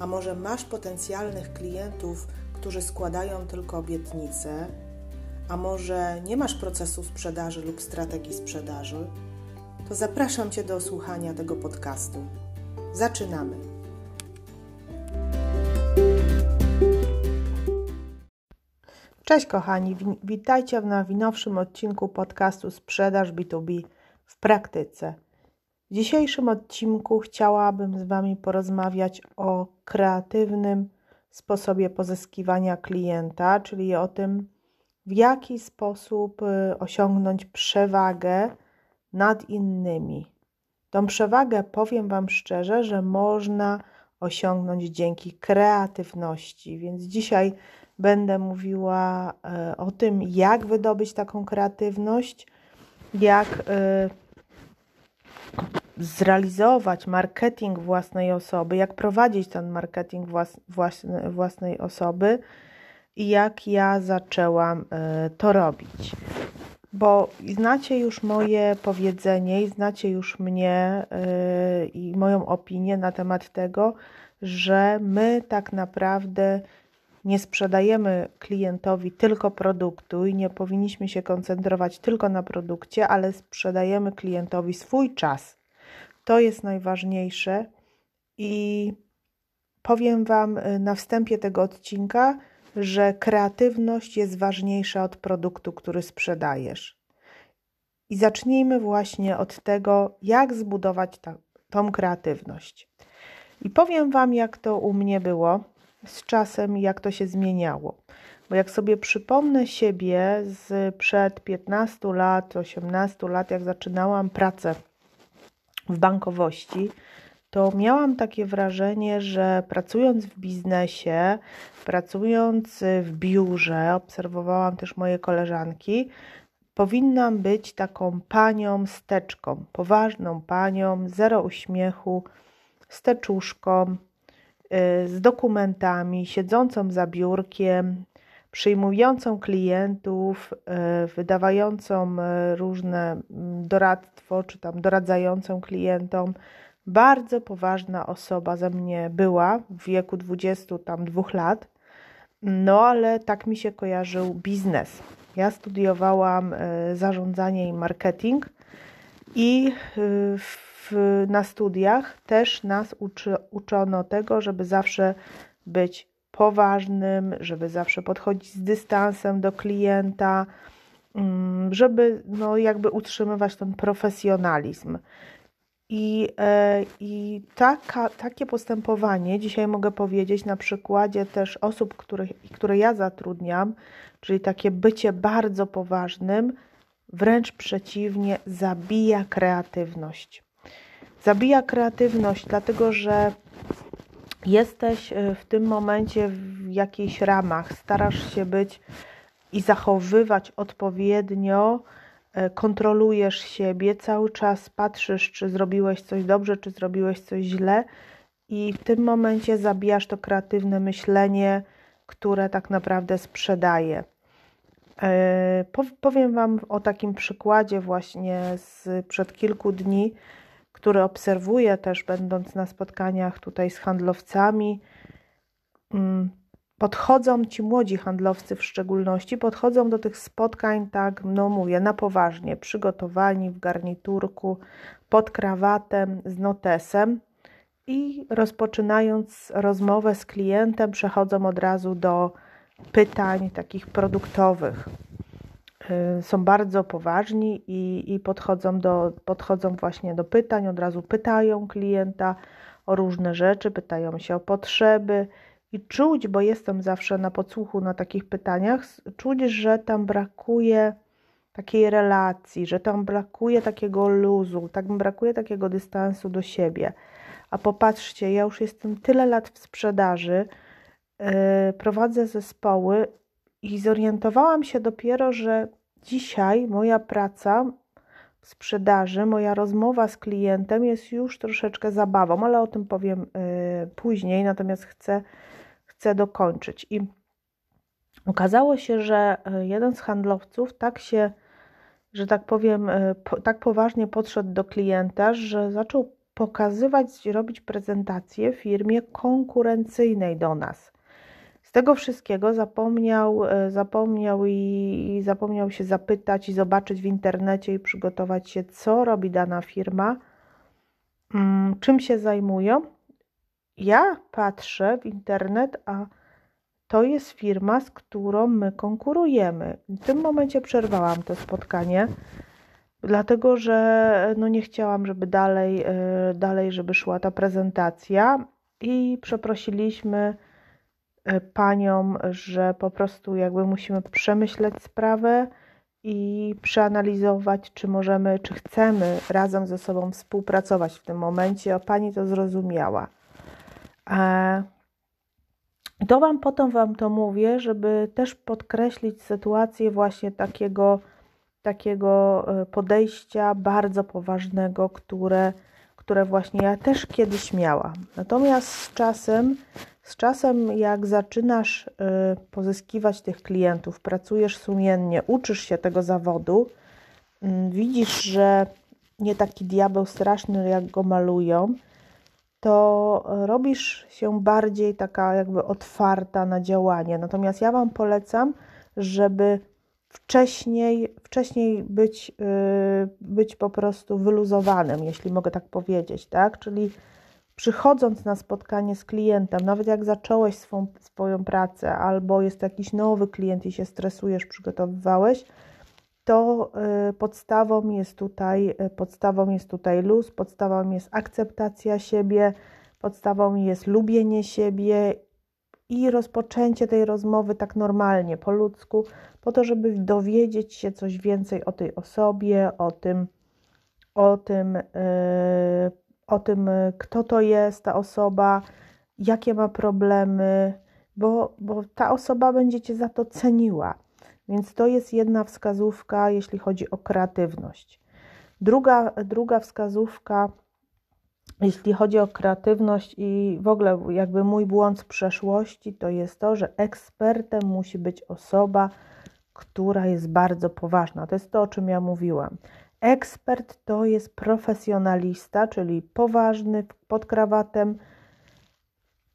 a może masz potencjalnych klientów, którzy składają tylko obietnice, a może nie masz procesu sprzedaży lub strategii sprzedaży, to zapraszam Cię do słuchania tego podcastu. Zaczynamy! Cześć kochani, witajcie w najnowszym odcinku podcastu Sprzedaż B2B w praktyce. W dzisiejszym odcinku chciałabym z Wami porozmawiać o kreatywnym sposobie pozyskiwania klienta, czyli o tym, w jaki sposób osiągnąć przewagę nad innymi. Tą przewagę, powiem Wam szczerze, że można osiągnąć dzięki kreatywności, więc dzisiaj będę mówiła o tym, jak wydobyć taką kreatywność, jak zrealizować marketing własnej osoby, jak prowadzić ten marketing własnej osoby i jak ja zaczęłam to robić. Bo znacie już moje powiedzenie i znacie już mnie i moją opinię na temat tego, że my tak naprawdę nie sprzedajemy klientowi tylko produktu i nie powinniśmy się koncentrować tylko na produkcie, ale sprzedajemy klientowi swój czas. To jest najważniejsze i powiem Wam na wstępie tego odcinka, że kreatywność jest ważniejsza od produktu, który sprzedajesz. I zacznijmy właśnie od tego, jak zbudować tą kreatywność. I powiem Wam, jak to u mnie było z czasem i jak to się zmieniało. Bo jak sobie przypomnę siebie sprzed 15 lat, 18 lat, jak zaczynałam pracę w bankowości, to miałam takie wrażenie, że pracując w biznesie, pracując w biurze, obserwowałam też moje koleżanki, powinnam być taką panią steczką, poważną panią, zero uśmiechu, steczuszką, z dokumentami, siedzącą za biurkiem, przyjmującą klientów, wydawającą różne doradztwo, czy tam doradzającą klientom. Bardzo poważna osoba ze mnie była w wieku 22 lat, no ale tak mi się kojarzył biznes. Ja studiowałam zarządzanie i marketing i na studiach też nas uczono tego, żeby zawsze być poważnym, żeby zawsze podchodzić z dystansem do klienta, żeby jakby utrzymywać ten profesjonalizm. I takie postępowanie dzisiaj mogę powiedzieć na przykładzie też osób, które ja zatrudniam, czyli takie bycie bardzo poważnym, wręcz przeciwnie, zabija kreatywność. Zabija kreatywność, dlatego że jesteś w tym momencie w jakichś ramach, starasz się być i zachowywać odpowiednio, kontrolujesz siebie, cały czas patrzysz, czy zrobiłeś coś dobrze, czy zrobiłeś coś źle i w tym momencie zabijasz to kreatywne myślenie, które tak naprawdę sprzedaje. Powiem Wam o takim przykładzie właśnie sprzed kilku dni, który obserwuję też będąc na spotkaniach tutaj z handlowcami. Podchodzą ci młodzi handlowcy w szczególności, podchodzą do tych spotkań tak, mówię, na poważnie, przygotowani w garniturku, pod krawatem, z notesem i rozpoczynając rozmowę z klientem przechodzą od razu do pytań takich produktowych. Są bardzo poważni i podchodzą właśnie do pytań, od razu pytają klienta o różne rzeczy, pytają się o potrzeby i czuć, bo jestem zawsze na podsłuchu na takich pytaniach, czuć, że tam brakuje takiej relacji, że tam brakuje takiego luzu, tam brakuje takiego dystansu do siebie. A popatrzcie, ja już jestem tyle lat w sprzedaży, prowadzę zespoły i zorientowałam się dopiero, że dzisiaj moja praca w sprzedaży, moja rozmowa z klientem jest już troszeczkę zabawą, ale o tym powiem później, natomiast chcę dokończyć. I okazało się, że jeden z handlowców tak się, że tak powiem, tak poważnie podszedł do klienta, że zaczął pokazywać, robić prezentację firmie konkurencyjnej do nas. Z tego wszystkiego zapomniał się zapytać i zobaczyć w internecie i przygotować się, co robi dana firma, czym się zajmują. Ja patrzę w internet, a to jest firma, z którą my konkurujemy. W tym momencie przerwałam to spotkanie, dlatego że no nie chciałam, żeby dalej, żeby szła ta prezentacja, i przeprosiliśmy panią, że po prostu jakby musimy przemyśleć sprawę i przeanalizować, czy możemy, czy chcemy razem ze sobą współpracować w tym momencie, a pani to zrozumiała. To potem wam to mówię, żeby też podkreślić sytuację właśnie takiego podejścia bardzo poważnego, które właśnie ja też kiedyś miałam. Natomiast z czasem jak zaczynasz pozyskiwać tych klientów, pracujesz sumiennie, uczysz się tego zawodu, widzisz, że nie taki diabeł straszny, jak go malują, to robisz się bardziej taka jakby otwarta na działanie. Natomiast ja wam polecam, żeby wcześniej być po prostu wyluzowanym, jeśli mogę tak powiedzieć, tak? Czyli przychodząc na spotkanie z klientem, nawet jak zacząłeś swoją pracę, albo jest jakiś nowy klient i się stresujesz, przygotowywałeś, to podstawą jest tutaj luz, podstawą jest akceptacja siebie, podstawą jest lubienie siebie i rozpoczęcie tej rozmowy tak normalnie, po ludzku, po to, żeby dowiedzieć się coś więcej o tej osobie, o tym, kto to jest ta osoba, jakie ma problemy, bo ta osoba będzie cię za to ceniła. Więc to jest jedna wskazówka, jeśli chodzi o kreatywność. Druga wskazówka, jeśli chodzi o kreatywność i w ogóle jakby mój błąd z przeszłości, to jest to, że ekspertem musi być osoba, która jest bardzo poważna. To jest to, o czym ja mówiłam. Ekspert to jest profesjonalista, czyli poważny, pod krawatem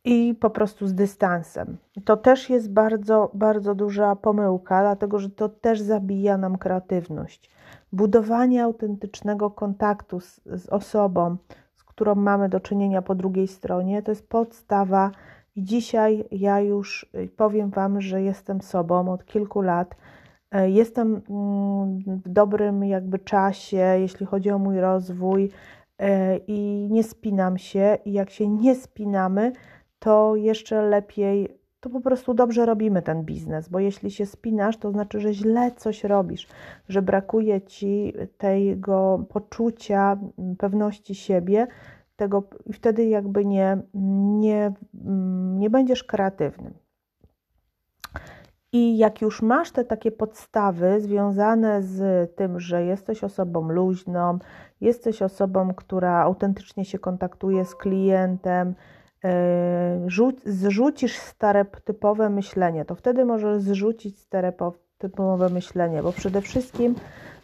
i po prostu z dystansem. To też jest bardzo, bardzo duża pomyłka, dlatego że to też zabija nam kreatywność. Budowanie autentycznego kontaktu z osobą, z którą mamy do czynienia po drugiej stronie, to jest podstawa. I dzisiaj ja już powiem wam, że jestem sobą od kilku lat. Jestem w dobrym jakby czasie, jeśli chodzi o mój rozwój, i nie spinam się. I jak się nie spinamy, to jeszcze lepiej, to po prostu dobrze robimy ten biznes, bo jeśli się spinasz, to znaczy, że źle coś robisz, że brakuje ci tego poczucia pewności siebie, tego, i wtedy jakby nie będziesz kreatywnym. I jak już masz te takie podstawy związane z tym, że jesteś osobą luźną, jesteś osobą, która autentycznie się kontaktuje z klientem, zrzucisz stereotypowe myślenie, to wtedy możesz zrzucić stereotypowe myślenie, bo przede wszystkim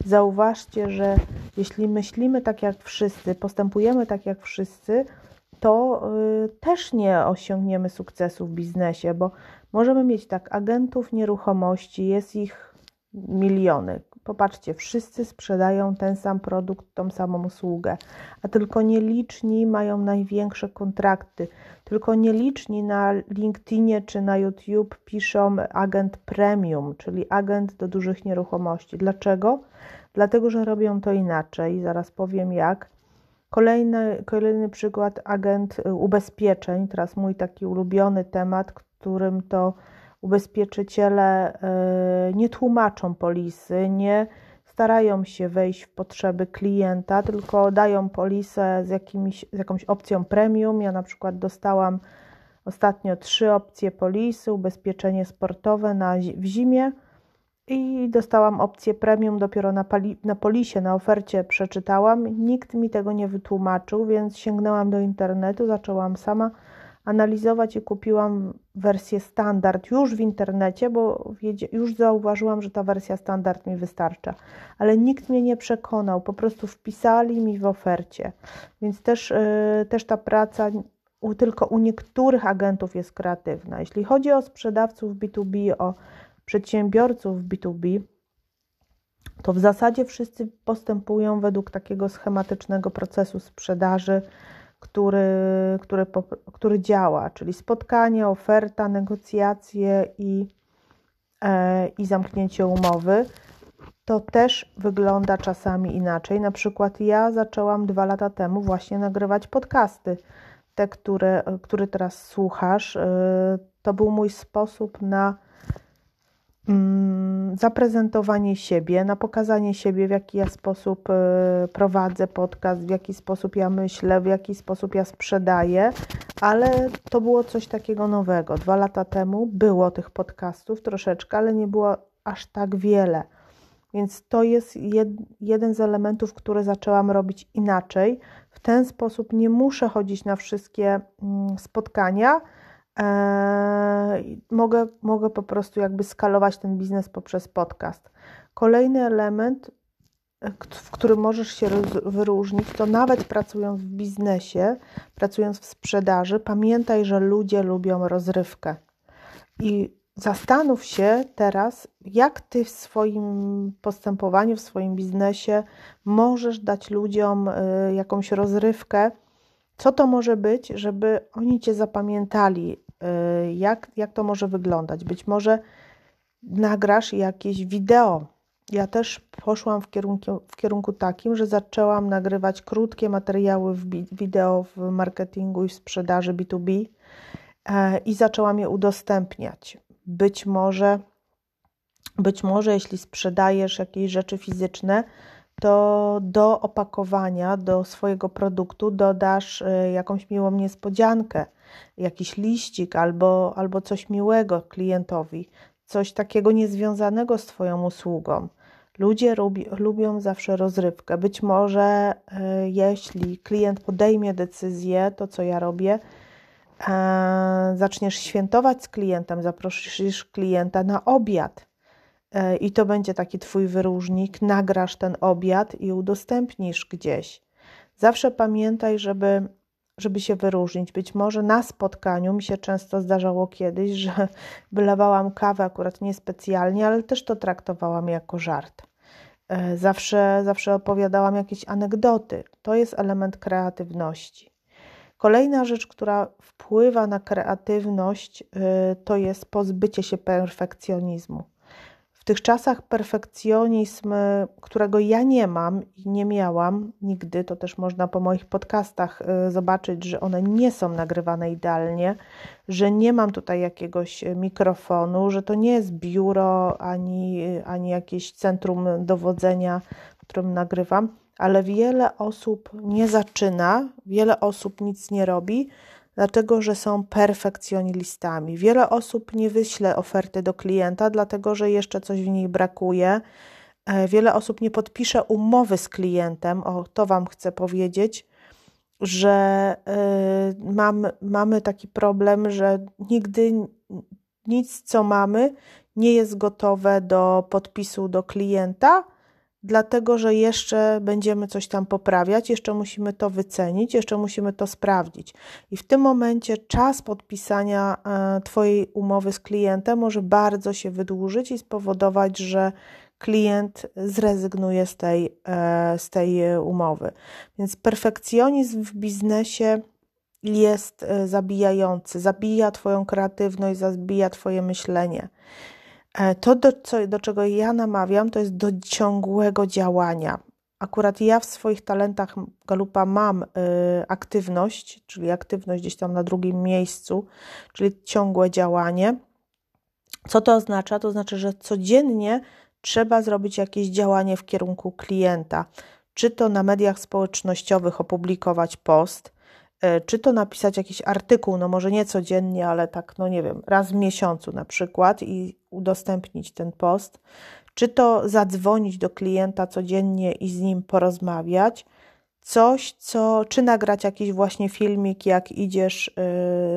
zauważcie, że jeśli myślimy tak jak wszyscy, postępujemy tak jak wszyscy, to też nie osiągniemy sukcesu w biznesie, bo możemy mieć tak agentów nieruchomości, jest ich miliony. Popatrzcie, wszyscy sprzedają ten sam produkt, tą samą usługę, a tylko nieliczni mają największe kontrakty. Tylko nieliczni na LinkedInie czy na YouTube piszą agent premium, czyli agent do dużych nieruchomości. Dlaczego? Dlatego, że robią to inaczej. Zaraz powiem jak. Kolejny przykład, agent ubezpieczeń. Teraz mój taki ulubiony temat, którym to ubezpieczyciele nie tłumaczą polisy, nie starają się wejść w potrzeby klienta, tylko dają polisę z jakąś opcją premium. Ja na przykład dostałam ostatnio 3 opcje polisy, ubezpieczenie sportowe w zimie i dostałam opcję premium dopiero na polisie, na ofercie przeczytałam. Nikt mi tego nie wytłumaczył, więc sięgnęłam do internetu, zaczęłam sama analizować i kupiłam wersję standard już w internecie, bo już zauważyłam, że ta wersja standard mi wystarcza, ale nikt mnie nie przekonał, po prostu wpisali mi w ofercie, więc też ta praca tylko u niektórych agentów jest kreatywna. Jeśli chodzi o sprzedawców B2B, o przedsiębiorców B2B, to w zasadzie wszyscy postępują według takiego schematycznego procesu sprzedaży, który działa, czyli spotkanie, oferta, negocjacje i zamknięcie umowy. To też wygląda czasami inaczej. Na przykład ja zaczęłam 2 lata temu właśnie nagrywać podcasty. Te, które teraz słuchasz, to był mój sposób na zaprezentowanie siebie, na pokazanie siebie, w jaki ja sposób prowadzę podcast, w jaki sposób ja myślę, w jaki sposób ja sprzedaję, ale to było coś takiego nowego. 2 lata temu było tych podcastów troszeczkę, ale nie było aż tak wiele, więc to jest jeden z elementów, który zaczęłam robić inaczej. W ten sposób nie muszę chodzić na wszystkie spotkania, mogę po prostu jakby skalować ten biznes poprzez podcast. Kolejny element, w którym możesz się wyróżnić, to nawet pracując w biznesie, pracując w sprzedaży, pamiętaj, że ludzie lubią rozrywkę. I zastanów się teraz, jak Ty w swoim postępowaniu, w swoim biznesie możesz dać ludziom jakąś rozrywkę. Co to może być, żeby oni Cię zapamiętali? Jak to może wyglądać? Być może nagrasz jakieś wideo. Ja też poszłam w kierunku takim, że zaczęłam nagrywać krótkie materiały wideo w marketingu i w sprzedaży B2B i zaczęłam je udostępniać. Być może, jeśli sprzedajesz jakieś rzeczy fizyczne, to do opakowania, do swojego produktu dodasz jakąś miłą niespodziankę, jakiś liścik albo coś miłego klientowi, coś takiego niezwiązanego z Twoją usługą. Ludzie lubią zawsze rozrywkę. Być może jeśli klient podejmie decyzję, to co ja robię, zaczniesz świętować z klientem, zaprosisz klienta na obiad i to będzie taki Twój wyróżnik, nagrasz ten obiad i udostępnisz gdzieś. Zawsze pamiętaj, żeby się wyróżnić. Być może na spotkaniu mi się często zdarzało kiedyś, że wylewałam kawę akurat niespecjalnie, ale też to traktowałam jako żart. Zawsze opowiadałam jakieś anegdoty. To jest element kreatywności. Kolejna rzecz, która wpływa na kreatywność, to jest pozbycie się perfekcjonizmu. W tych czasach perfekcjonizm, którego ja nie mam i nie miałam nigdy, to też można po moich podcastach zobaczyć, że one nie są nagrywane idealnie, że nie mam tutaj jakiegoś mikrofonu, że to nie jest biuro ani jakieś centrum dowodzenia, w którym nagrywam, ale wiele osób nie zaczyna, wiele osób nic nie robi, dlatego że są perfekcjonistami. Wiele osób nie wyśle oferty do klienta, dlatego że jeszcze coś w niej brakuje. Wiele osób nie podpisze umowy z klientem, o to Wam chcę powiedzieć, że mamy taki problem, że nigdy nic, co mamy, nie jest gotowe do podpisu do klienta, dlatego że jeszcze będziemy coś tam poprawiać, jeszcze musimy to wycenić, jeszcze musimy to sprawdzić. I w tym momencie czas podpisania Twojej umowy z klientem może bardzo się wydłużyć i spowodować, że klient zrezygnuje z tej umowy. Więc perfekcjonizm w biznesie jest zabijający, zabija Twoją kreatywność, zabija Twoje myślenie. To, do czego ja namawiam, to jest do ciągłego działania. Akurat ja w swoich talentach Gallupa mam aktywność, czyli aktywność gdzieś tam na drugim miejscu, czyli ciągłe działanie. Co to oznacza? To znaczy, że codziennie trzeba zrobić jakieś działanie w kierunku klienta. Czy to na mediach społecznościowych opublikować post, czy to napisać jakiś artykuł, no może nie codziennie, ale tak, no nie wiem, raz w miesiącu na przykład i udostępnić ten post, czy to zadzwonić do klienta codziennie i z nim porozmawiać, czy nagrać jakiś właśnie filmik, jak idziesz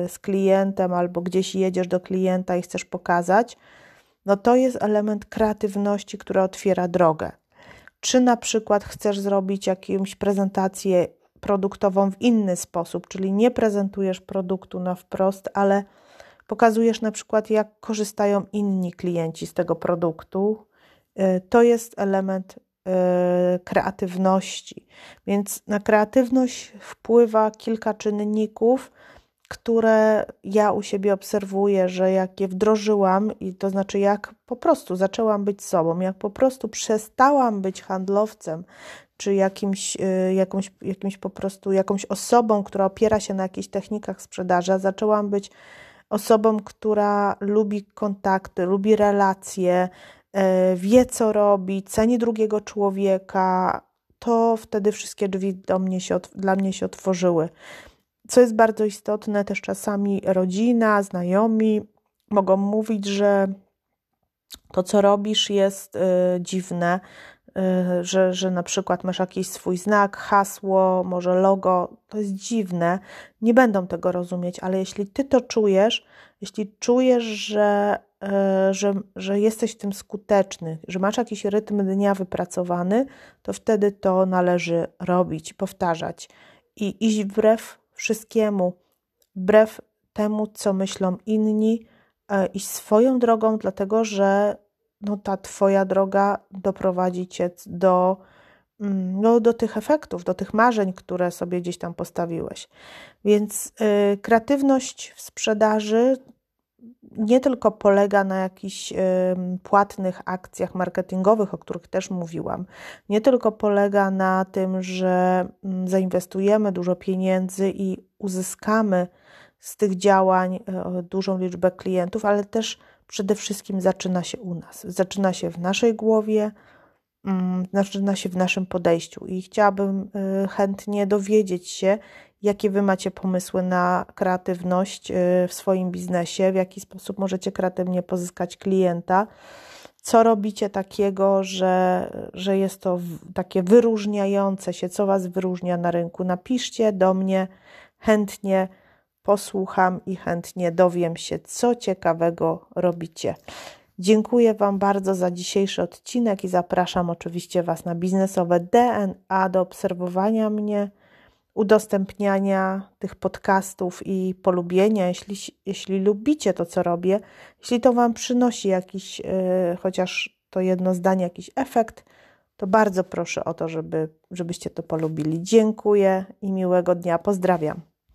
z klientem albo gdzieś jedziesz do klienta i chcesz pokazać, no to jest element kreatywności, która otwiera drogę. Czy na przykład chcesz zrobić jakąś prezentację produktową w inny sposób, czyli nie prezentujesz produktu na wprost, ale pokazujesz na przykład, jak korzystają inni klienci z tego produktu. To jest element kreatywności. Więc na kreatywność wpływa kilka czynników, które ja u siebie obserwuję, że jak je wdrożyłam, i to znaczy jak po prostu zaczęłam być sobą, jak po prostu przestałam być handlowcem, czy jakąś osobą, która opiera się na jakichś technikach sprzedaży, a zaczęłam być osobą, która lubi kontakty, lubi relacje, wie co robi, ceni drugiego człowieka, to wtedy wszystkie drzwi dla mnie się otworzyły. Co jest bardzo istotne, też czasami rodzina, znajomi mogą mówić, że to, co robisz, jest dziwne, że na przykład masz jakiś swój znak, hasło, może logo, to jest dziwne, nie będą tego rozumieć, ale jeśli ty to czujesz, że jesteś w tym skuteczny, że masz jakiś rytm dnia wypracowany, to wtedy to należy robić, powtarzać i iść wbrew wszystkiemu, wbrew temu, co myślą inni, iść swoją drogą, dlatego że no, ta twoja droga doprowadzi cię do tych efektów, do tych marzeń, które sobie gdzieś tam postawiłeś. Więc kreatywność w sprzedaży nie tylko polega na jakichś płatnych akcjach marketingowych, o których też mówiłam, nie tylko polega na tym, że zainwestujemy dużo pieniędzy i uzyskamy z tych działań dużą liczbę klientów, ale też przede wszystkim zaczyna się u nas, zaczyna się w naszej głowie, zaczyna się w naszym podejściu i chciałabym chętnie dowiedzieć się, jakie Wy macie pomysły na kreatywność w swoim biznesie, w jaki sposób możecie kreatywnie pozyskać klienta, co robicie takiego, że jest to takie wyróżniające się, co Was wyróżnia na rynku. Napiszcie do mnie, chętnie posłucham i chętnie dowiem się, co ciekawego robicie. Dziękuję Wam bardzo za dzisiejszy odcinek i zapraszam oczywiście Was na Biznesowe DNA do obserwowania mnie, udostępniania tych podcastów i polubienia, jeśli lubicie to, co robię, jeśli to Wam przynosi jakiś, chociaż to jedno zdanie, jakiś efekt, to bardzo proszę o to, żebyście to polubili. Dziękuję i miłego dnia. Pozdrawiam.